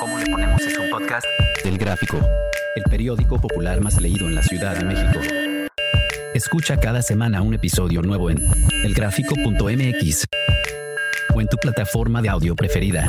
¿Cómo le ponemos? Es un podcast del Gráfico, el periódico popular más leído en la Ciudad de México. Escucha cada semana un episodio nuevo en elgrafico.mx o en tu plataforma de audio preferida.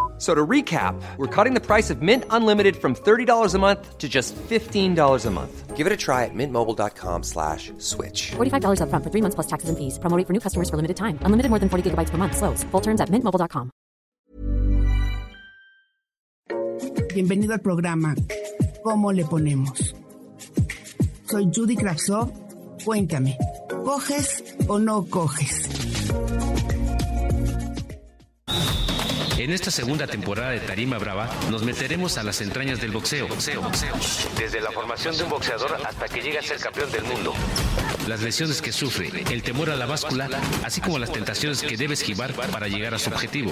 So to recap, we're cutting the price of Mint Unlimited from $30 a month to just $15 a month. Give it a try at mintmobile.com/switch. $45 up front for 3 months plus taxes and fees. Promo rate for new customers for limited time. Unlimited more than 40 gigabytes per month. Slows full terms at mintmobile.com. Bienvenido al programa ¿Cómo le ponemos? Soy Judy Kravtsov. Cuéntame, ¿coges o no coges? En esta segunda temporada de Tarima Brava nos meteremos a las entrañas del boxeo. Desde la formación de un boxeador hasta que llega a ser campeón del mundo. Las lesiones que sufre, el temor a la báscula, así como las tentaciones que debe esquivar para llegar a su objetivo.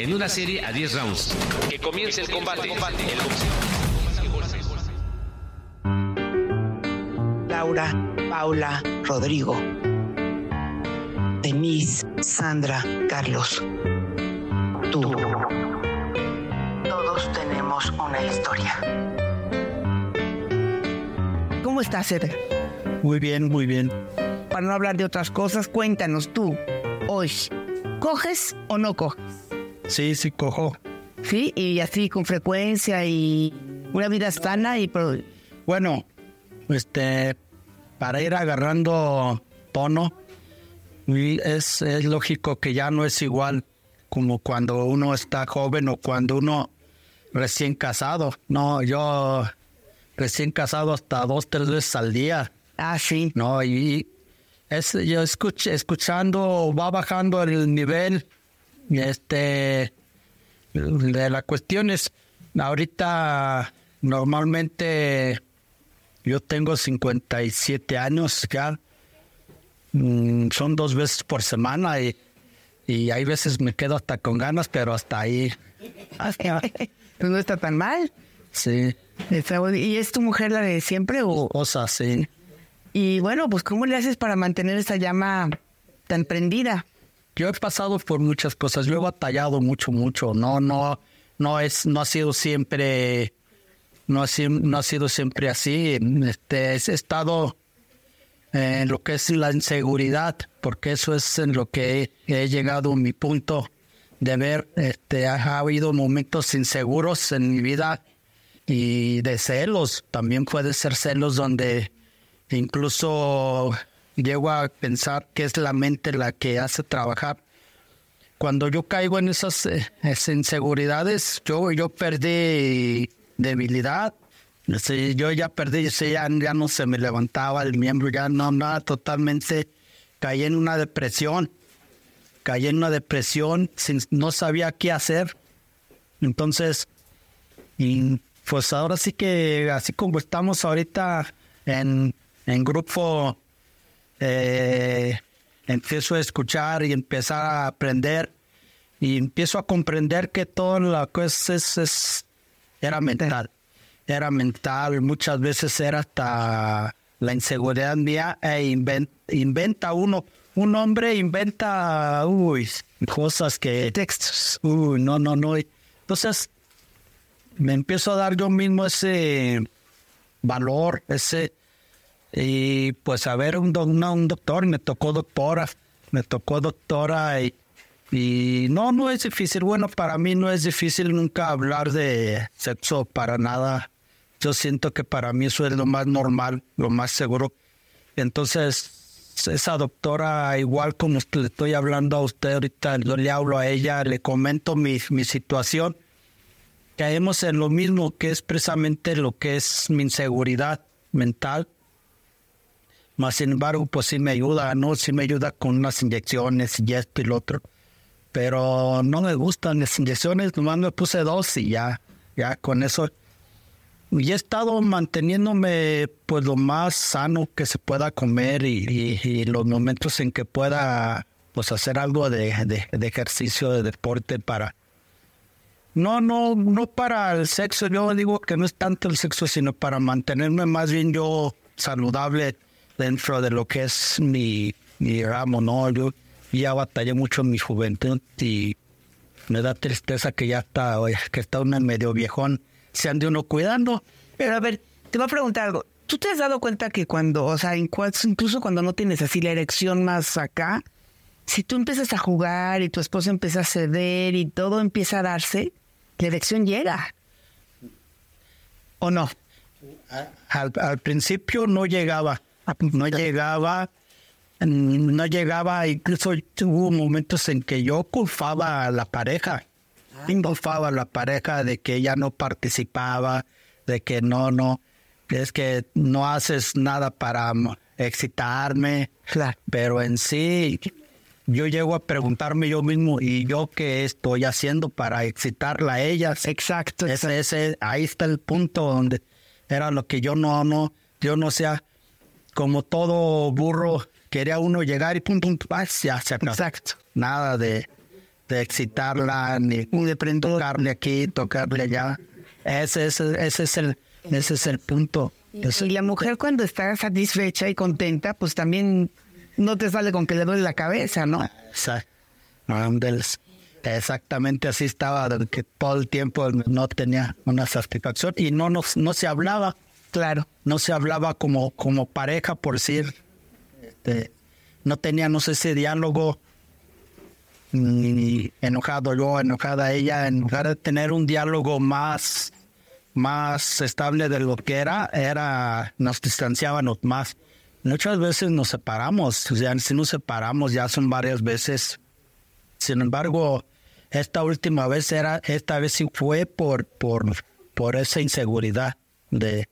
En una serie a 10 rounds. Que comience el combate. Laura, Paula, Rodrigo. Denise, Sandra, Carlos, tú. Todos tenemos una historia. ¿Cómo estás, Édgar? Muy bien, muy bien. Para no hablar de otras cosas, cuéntanos tú, hoy, ¿coges o no coges? Sí, sí cojo. Sí, y así con frecuencia y una vida sana y... Bueno, para ir agarrando tono... Es lógico que ya no es igual como cuando uno está joven o cuando uno recién casado. No, yo recién casado hasta 2, 3 veces al día. Ah, sí. No, y yo escuchando, va bajando el nivel de las cuestiones. Ahorita normalmente yo tengo 57 años ya. Son 2 veces por semana y hay veces me quedo hasta con ganas, pero hasta ahí. No está tan mal. Sí. ¿Y es tu mujer la de siempre? O sea, sí. Y bueno, pues ¿cómo le haces para mantener esa llama tan prendida? Yo he pasado por muchas cosas. Yo he batallado mucho. No ha sido siempre así. He estado... en lo que es la inseguridad, porque eso es en lo que he llegado a mi punto de ver. Ha habido momentos inseguros en mi vida y de celos. También puede ser celos donde incluso llego a pensar que es la mente la que hace trabajar. Cuando yo caigo en esas inseguridades, yo perdí debilidad. Sí, yo ya perdí, ya no se me levantaba el miembro, ya no, nada, totalmente caí en una depresión, no sabía qué hacer. Entonces, pues ahora sí que, así como estamos ahorita en grupo, empiezo a escuchar y empezar a aprender, y empiezo a comprender que toda la cosa era mental. Era mental, muchas veces era hasta la inseguridad mía. Inventa uno, un hombre inventa cosas que textos. No. Entonces me empiezo a dar yo mismo ese valor, y pues a ver un doctor, me tocó doctora y no es difícil. Bueno, para mí no es difícil nunca hablar de sexo, para nada. Yo siento que para mí eso es lo más normal, lo más seguro. Entonces, esa doctora, igual como le estoy hablando a usted ahorita, yo le hablo a ella, le comento mi situación. Caemos en lo mismo, que es precisamente lo que es mi inseguridad mental. Mas, sin embargo, pues sí me ayuda, ¿no? Sí me ayuda con unas inyecciones y esto y lo otro. Pero no me gustan las inyecciones, nomás me puse 2 y ya con eso... y he estado manteniéndome pues lo más sano que se pueda comer y los momentos en que pueda pues hacer algo de ejercicio, de deporte para... No para el sexo, yo digo que no es tanto el sexo, sino para mantenerme más bien yo saludable dentro de lo que es mi ramo, ¿no? Yo ya batallé mucho en mi juventud y me da tristeza que ya está un medio viejón, se ande uno cuidando. Pero a ver, te voy a preguntar algo. ¿Tú te has dado cuenta que cuando, o sea, incluso cuando no tienes así la erección más acá, si tú empiezas a jugar y tu esposa empieza a ceder y todo empieza a darse, la erección llega? ¿O no? Al principio no llegaba, incluso hubo momentos en que yo culpaba a la pareja, de que ella no participaba, de que no, es que no haces nada para excitarme, claro. Pero en sí yo llego a preguntarme yo mismo, ¿y yo qué estoy haciendo para excitarla a ellas? Exacto. Ahí está el punto donde era lo que yo no sea... Como todo burro, quería uno llegar y pum, ya se acabó. Exacto. Nada de excitarla, ni de tocarle aquí, tocarle allá. Ese es el punto. Y la mujer cuando está satisfecha y contenta, pues también no te sale con que le duele la cabeza, ¿no? Exactamente así estaba, que todo el tiempo no tenía una satisfacción y no se hablaba. Claro, no se hablaba como pareja, por decir, no teníamos ese diálogo, ni enojado yo, enojada ella, en lugar de tener un diálogo más estable de lo que era, nos distanciábamos más. Muchas veces nos separamos, o sea, si nos separamos ya son varias veces. Sin embargo, esta última vez sí fue por esa inseguridad de...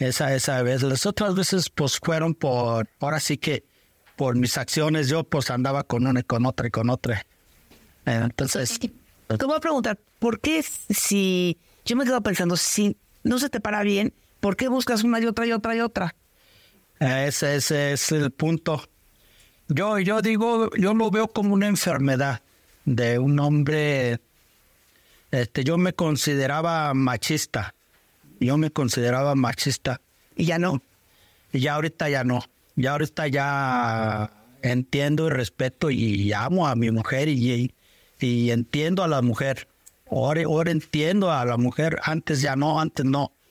Esa vez. Las otras veces, pues, fueron por mis acciones. Yo, pues, andaba con una y con otra y con otra. Entonces... Te voy a preguntar, ¿por qué si... Yo me quedo pensando, si no se te para bien, ¿por qué buscas una y otra y otra y otra? Ese es el punto. Yo digo, yo lo veo como una enfermedad de un hombre... yo me consideraba machista. ¿Y ya no? Y ya ahorita ya no. Ya ahorita ya entiendo y respeto y amo a mi mujer y entiendo a la mujer. Ahora entiendo a la mujer. Antes ya no,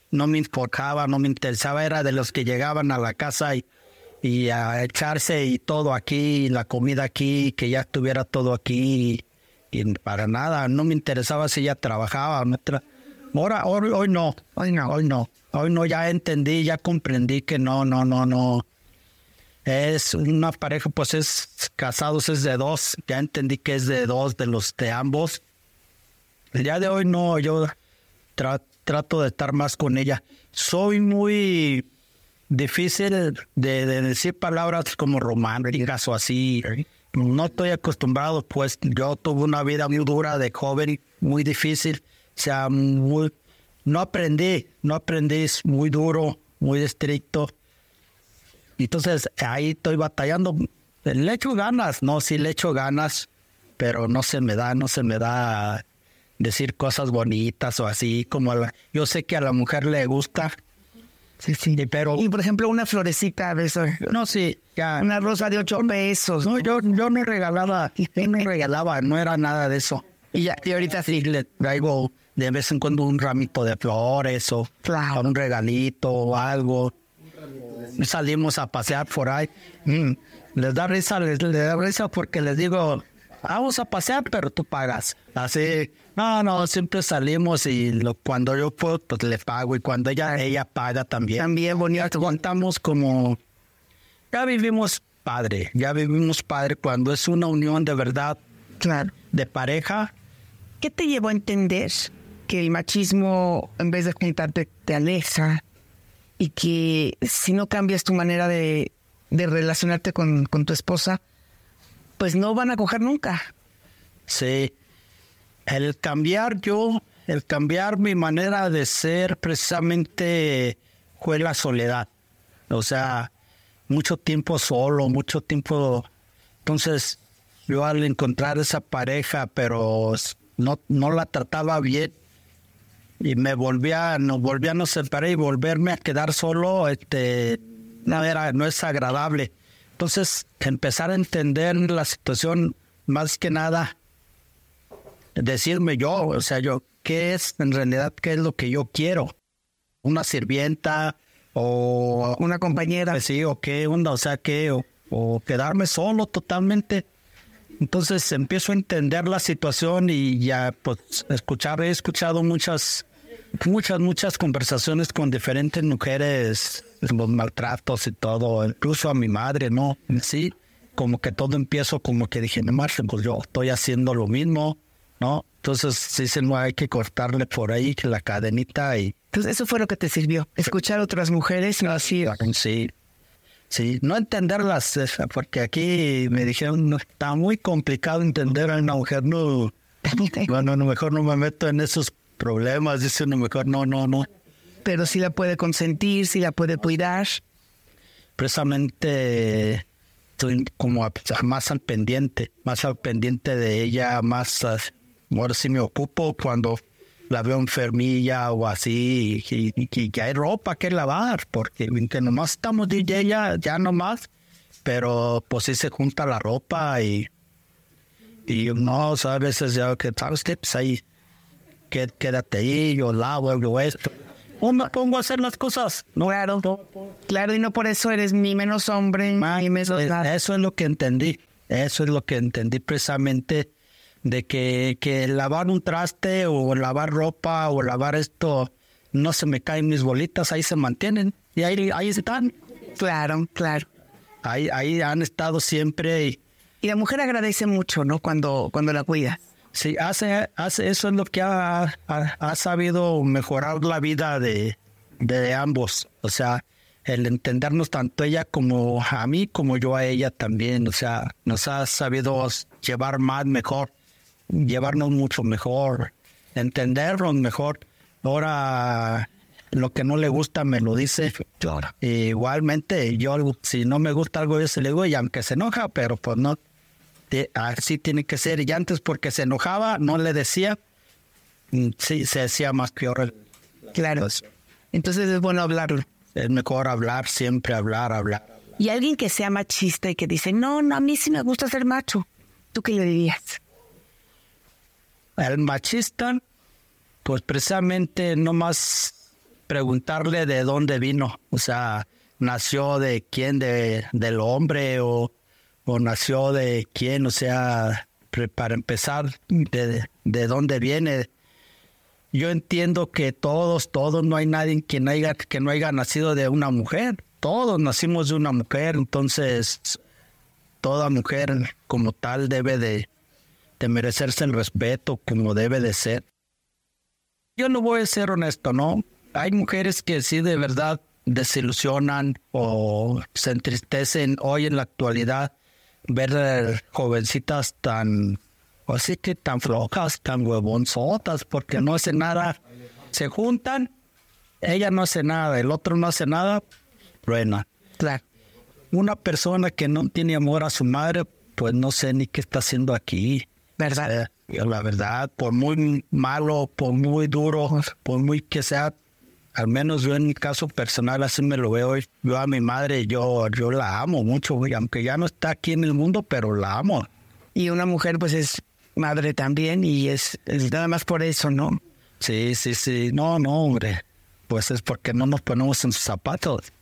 No me enfocaba, no me interesaba. Era de los que llegaban a la casa y a echarse y todo aquí, y la comida aquí, que ya estuviera todo aquí. Y para nada, no me interesaba si ella trabajaba. Ahora, hoy no, ya entendí, ya comprendí que no. Es una pareja, pues es casados, es de dos, ya entendí que es de dos, de ambos. El día de hoy no, yo trato de estar más con ella. Soy muy difícil de decir palabras como románticas o así. No estoy acostumbrado, pues yo tuve una vida muy dura de joven, muy difícil. O sea, no aprendí, es muy duro, muy estricto. Entonces, ahí estoy batallando. Le echo ganas, pero no se me da decir cosas bonitas o así. Yo sé que a la mujer le gusta. Sí, pero... Y, por ejemplo, una florecita de eso. No, sí, ya. Una rosa de 8 pesos. No, yo no regalaba, no era nada de eso. Y ahorita sí le traigo... De vez en cuando un ramito de flores o claro, un regalito o algo. Salimos a pasear por ahí. Les da risa porque les digo, vamos a pasear, pero tú pagas. Así, no, siempre salimos y cuando yo puedo, pues le pago. Y cuando ella paga también. También bonito. Contamos como... Ya vivimos padre cuando es una unión de verdad, claro, de pareja. ¿Qué te llevó a entender que el machismo, en vez de juntarte, te aleja, y que si no cambias tu manera de relacionarte con tu esposa, pues no van a coger nunca? Sí. El cambiar yo, el cambiar mi manera de ser precisamente fue la soledad. O sea, mucho tiempo solo, mucho tiempo. Entonces, yo al encontrar esa pareja, pero no la trataba bien, y nos separé, y volverme a quedar solo, no es agradable. Entonces, empezar a entender la situación, más que nada, decirme yo, ¿qué es en realidad? ¿Qué es lo que yo quiero? ¿Una sirvienta o una compañera? Sí, o qué onda, o sea, qué, o quedarme solo totalmente. Entonces, empiezo a entender la situación y ya, pues, he escuchado muchas conversaciones con diferentes mujeres, los maltratos y todo, incluso a mi madre, ¿no? Sí, como que todo empiezo, como que dije, no, pues yo estoy haciendo lo mismo, ¿no? Entonces, dicen, no, hay que cortarle por ahí la cadenita y... Entonces, eso fue lo que te sirvió, escuchar a otras mujeres, ¿no? Así. Sí, no entenderlas, porque aquí me dijeron, no, está muy complicado entender a una mujer, no. Bueno, a lo mejor no me meto en esos problemas, dice, mejor no. Pero sí la puede consentir, sí la puede cuidar. Precisamente estoy como más al pendiente de ella, más ahora sí me ocupo cuando la veo enfermilla o así, y que hay ropa que lavar, porque nomás estamos de ella, ya nomás, pero pues sí se junta la ropa y no, a veces ya que sabes que pues ahí quédate ahí, yo lavo esto. O me pongo a hacer las cosas. No, claro, y no por eso eres ni menos hombre, ni menos nada. Eso es lo que entendí. Eso es lo que entendí precisamente, de que lavar un traste o lavar ropa o lavar esto, no se me caen mis bolitas, ahí se mantienen. Y ahí están. Claro. Ahí han estado siempre. Y la mujer agradece mucho, ¿no? Cuando la cuida. Sí, eso es lo que ha sabido mejorar la vida de ambos. O sea, el entendernos tanto ella como a mí, como yo a ella también. O sea, nos ha sabido llevarnos mucho mejor, entendernos mejor. Ahora, lo que no le gusta me lo dice. Igualmente, yo si no me gusta algo, yo se le digo, y aunque se enoja, pero pues no. Así tiene que ser. Y antes, porque se enojaba, no le decía. Sí, se decía más peor. Claro. Entonces es bueno hablarlo. Es mejor hablar, siempre hablar. Y alguien que sea machista y que dice, no, a mí sí me gusta ser macho, ¿tú qué le dirías? El machista, pues precisamente nomás preguntarle de dónde vino. O sea, nació de quién, del hombre o nació de quién, o sea, para empezar, de dónde viene. Yo entiendo que todos, no hay nadie que no haya nacido de una mujer. Todos nacimos de una mujer, entonces toda mujer como tal debe de merecerse el respeto como debe de ser. Yo no voy a ser honesto, ¿no? Hay mujeres que sí de verdad desilusionan o se entristecen hoy en la actualidad, ver jovencitas tan, así que tan flojas, tan huevonzotas, porque no hacen nada. Se juntan, ella no hace nada, el otro no hace nada, truena. Una persona que no tiene amor a su madre, pues no sé ni qué está haciendo aquí. ¿Verdad? La verdad, por muy malo, por muy duro, por muy que sea, al menos yo en mi caso personal así me lo veo. Yo a mi madre, yo la amo mucho, güey, aunque ya no está aquí en el mundo, pero la amo. Y una mujer pues es madre también y es nada más por eso, ¿no? Sí. No, hombre. Pues es porque no nos ponemos en sus zapatos.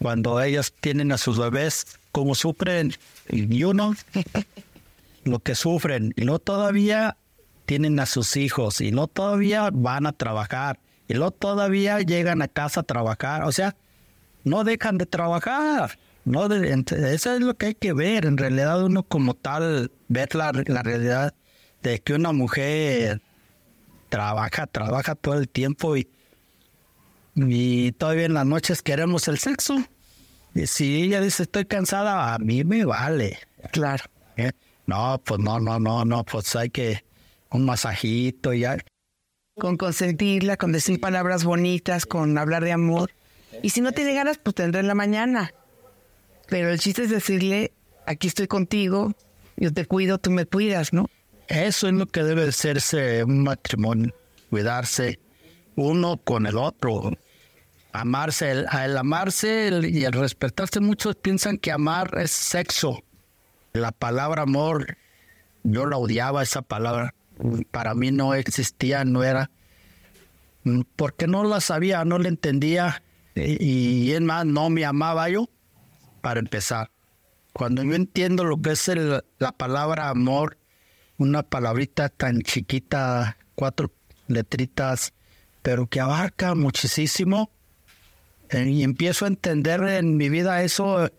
Cuando ellas tienen a sus bebés, cómo sufren, y uno, lo que sufren. Y no todavía tienen a sus hijos, y no todavía van a trabajar. Y luego todavía llegan a casa a trabajar. O sea, no dejan de trabajar. Eso es lo que hay que ver. En realidad uno como tal, ver la realidad de que una mujer trabaja todo el tiempo y todavía en las noches queremos el sexo. Y si ella dice, estoy cansada, a mí me vale. Claro. No, pues no, pues hay que un masajito y ya. con consentirla, con decir palabras bonitas, con hablar de amor. Y si no tiene ganas, pues tendré en la mañana. Pero el chiste es decirle, aquí estoy contigo, yo te cuido, tú me cuidas, ¿no? Eso es lo que debe hacerse un matrimonio, cuidarse uno con el otro, amarse. El amarse y el respetarse, muchos piensan que amar es sexo. La palabra amor, yo la odiaba esa palabra, para mí no existía, no era, porque no la sabía, no la entendía y es más, no me amaba yo, para empezar. Cuando yo entiendo lo que es la palabra amor, una palabrita tan chiquita, 4 letritas, pero que abarca muchísimo, y empiezo a entender en mi vida eso,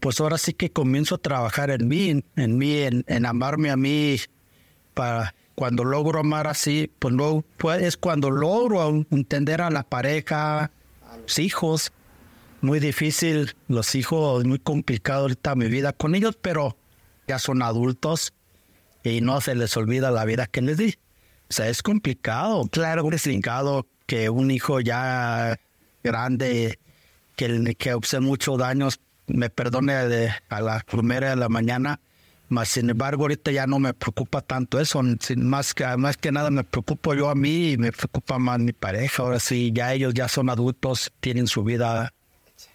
pues ahora sí que comienzo a trabajar en mí, en amarme a mí. Para cuando logro amar así, pues luego es cuando logro entender a la pareja, a los hijos. Muy difícil, los hijos, muy complicado ahorita mi vida con ellos, pero ya son adultos y no se les olvida la vida que les di. O sea, es complicado, claro, complicado que un hijo ya grande, que hace muchos daños, me perdone a las 1:00 a.m, mas sin embargo ahorita ya no me preocupa tanto eso, más que nada me preocupo yo a mí y me preocupa más mi pareja. Ahora sí, ya ellos ya son adultos, tienen su vida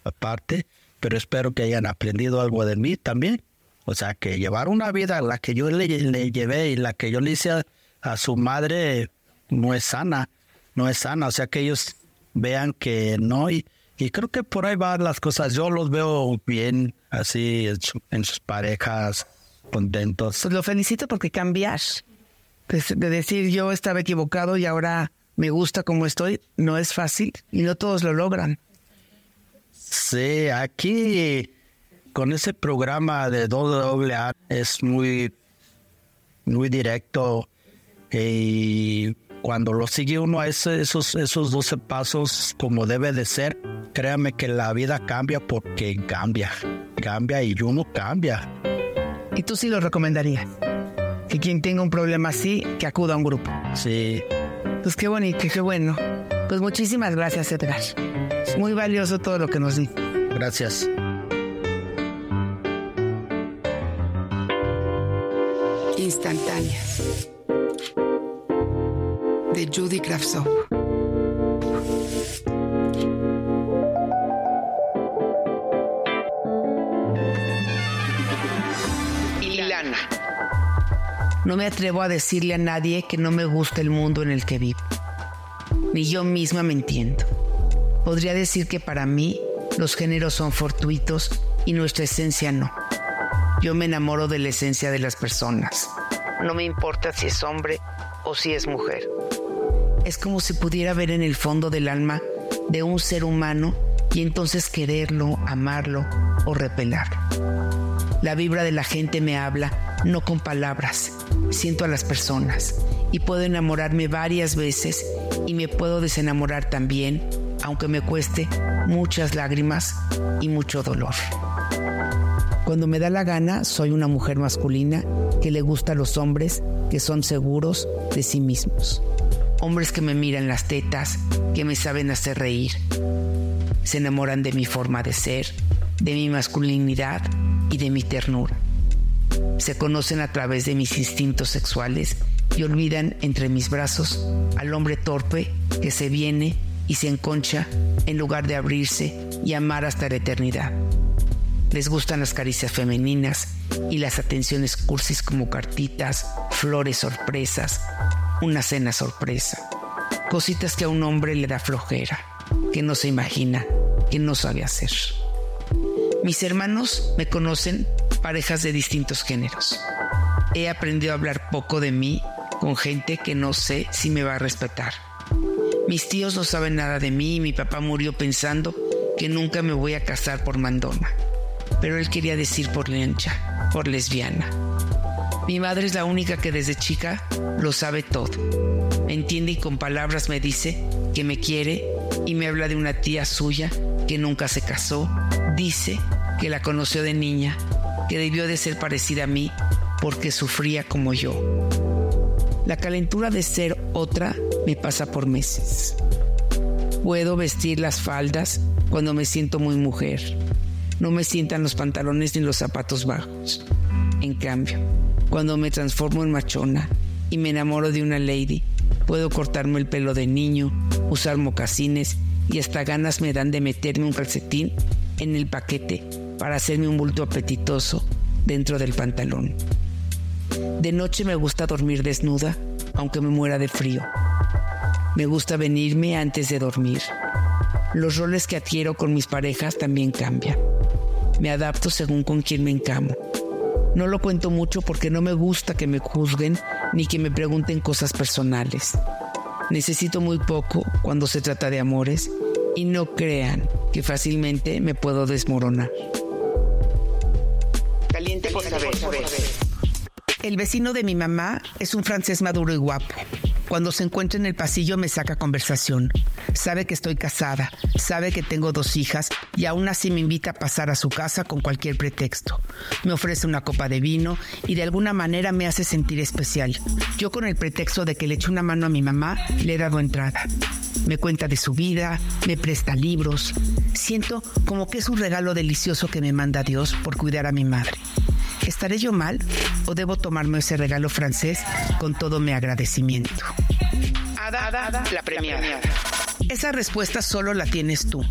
aparte, pero espero que hayan aprendido algo de mí también. O sea, que llevar una vida, la que yo le llevé y la que yo le hice a su madre, no es sana. O sea, que ellos vean que no, y creo que por ahí van las cosas. Yo los veo bien así en sus parejas, contentos. Pues lo felicito porque cambias. Pues de decir yo estaba equivocado y ahora me gusta como estoy, no es fácil y no todos lo logran. Sí, aquí con ese programa de AA es muy, muy directo, y cuando lo sigue uno a esos 12 pasos como debe de ser, créame que la vida cambia, porque cambia y uno cambia. ¿Y tú sí lo recomendarías? Que quien tenga un problema así, que acuda a un grupo. Sí. Pues qué bonito, qué bueno. Pues muchísimas gracias, Édgar. Muy valioso todo lo que nos di. Gracias. Instantáneas, de Judy Kravtsov. Y Lana. No me atrevo a decirle a nadie que no me gusta el mundo en el que vivo. Ni yo misma me entiendo. Podría decir que para mí los géneros son fortuitos y nuestra esencia no. Yo me enamoro de la esencia de las personas. No me importa si es hombre o si es mujer. Es como si pudiera ver en el fondo del alma de un ser humano y entonces quererlo, amarlo o repelarlo. La vibra de la gente me habla, no con palabras. Siento a las personas y puedo enamorarme varias veces y me puedo desenamorar también, aunque me cueste muchas lágrimas y mucho dolor. Cuando me da la gana, soy una mujer masculina que le gusta a los hombres que son seguros de sí mismos. Hombres que me miran las tetas, que me saben hacer reír. Se enamoran de mi forma de ser, de mi masculinidad y de mi ternura. Se conocen a través de mis instintos sexuales y olvidan entre mis brazos al hombre torpe que se viene y se enconcha en lugar de abrirse y amar hasta la eternidad. Les gustan las caricias femeninas y las atenciones cursis como cartitas, flores sorpresas, una cena sorpresa. Cositas que a un hombre le da flojera, que no se imagina, que no sabe hacer. Mis hermanos me conocen parejas de distintos géneros. He aprendido a hablar poco de mí con gente que no sé si me va a respetar. Mis tíos no saben nada de mí y mi papá murió pensando que nunca me voy a casar por mandona. Pero él quería decir por lencha, por lesbiana. Mi madre es la única que desde chica lo sabe todo. Me entiende y con palabras me dice que me quiere y me habla de una tía suya que nunca se casó. Dice que la conoció de niña, que debió de ser parecida a mí porque sufría como yo. La calentura de ser otra me pasa por meses. Puedo vestir las faldas cuando me siento muy mujer. No me sientan los pantalones ni los zapatos bajos. En cambio, cuando me transformo en machona y me enamoro de una lady, puedo cortarme el pelo de niño, usar mocasines y hasta ganas me dan de meterme un calcetín en el paquete para hacerme un bulto apetitoso dentro del pantalón. De noche me gusta dormir desnuda, aunque me muera de frío. Me gusta venirme antes de dormir. Los roles que adquiero con mis parejas también cambian. Me adapto según con quién me encamo. No lo cuento mucho porque no me gusta que me juzguen ni que me pregunten cosas personales. Necesito muy poco cuando se trata de amores y no crean que fácilmente me puedo desmoronar. Caliente por saber. El vecino de mi mamá es un francés maduro y guapo. Cuando se encuentra en el pasillo me saca conversación. Sabe que estoy casada, sabe que tengo 2 hijas y aún así me invita a pasar a su casa con cualquier pretexto. Me ofrece una copa de vino y de alguna manera me hace sentir especial. Yo, con el pretexto de que le eché una mano a mi mamá, le he dado entrada. Me cuenta de su vida, me presta libros. Siento como que es un regalo delicioso que me manda Dios por cuidar a mi madre. ¿Estaré yo mal o debo tomarme ese regalo francés con todo mi agradecimiento? Ada, la premiada. Esa respuesta solo la tienes tú.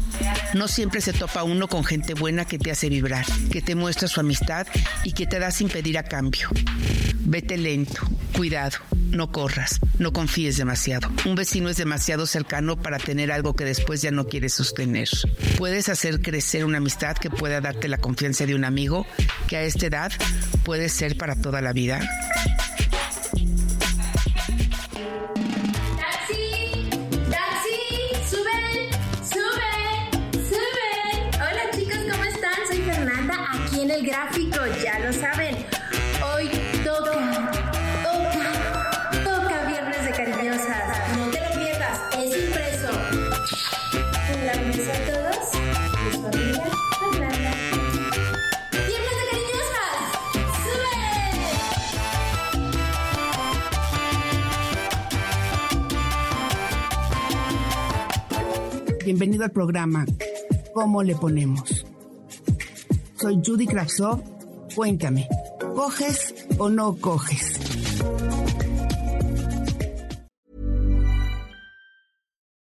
No siempre se topa uno con gente buena que te hace vibrar, que te muestra su amistad y que te da sin pedir a cambio. Vete lento, cuidado, no corras, no confíes demasiado. Un vecino es demasiado cercano para tener algo que después ya no quieres sostener. Puedes hacer crecer una amistad que pueda darte la confianza de un amigo que a esta edad puede ser para toda la vida. El Gráfico, ya lo saben. Hoy toca Viernes de Cariñosas. No te lo pierdas, es impreso. La mesa a todos, su familia, Fernanda. Viernes de Cariñosas, ¡sube! Bienvenido al programa ¿Cómo le ponemos? Soy Judy Kravtsov. Cuéntame, ¿coges o no coges?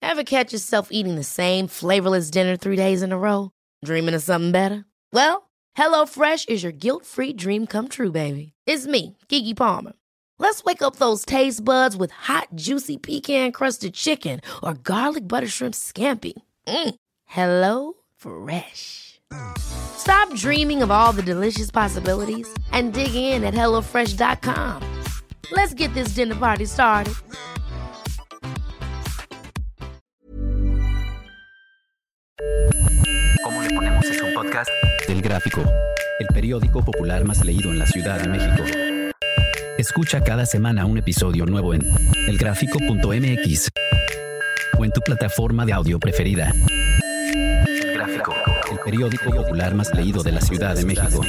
Ever catch yourself eating the same flavorless dinner 3 days in a row? Dreaming of something better? Well, HelloFresh is your guilt-free dream come true, baby. It's me, Kiki Palmer. Let's wake up those taste buds with hot, juicy pecan-crusted chicken or garlic butter shrimp scampi. HelloFresh. Stop dreaming of all the delicious possibilities and dig in at HelloFresh.com. Let's get this dinner party started. ¿Cómo le ponemos? Es un podcast del Gráfico, el periódico popular más leído en la Ciudad de México. Escucha cada semana un episodio nuevo en elgráfico.mx o en tu plataforma de audio preferida. El Gráfico, el periódico popular más leído de la Ciudad de México.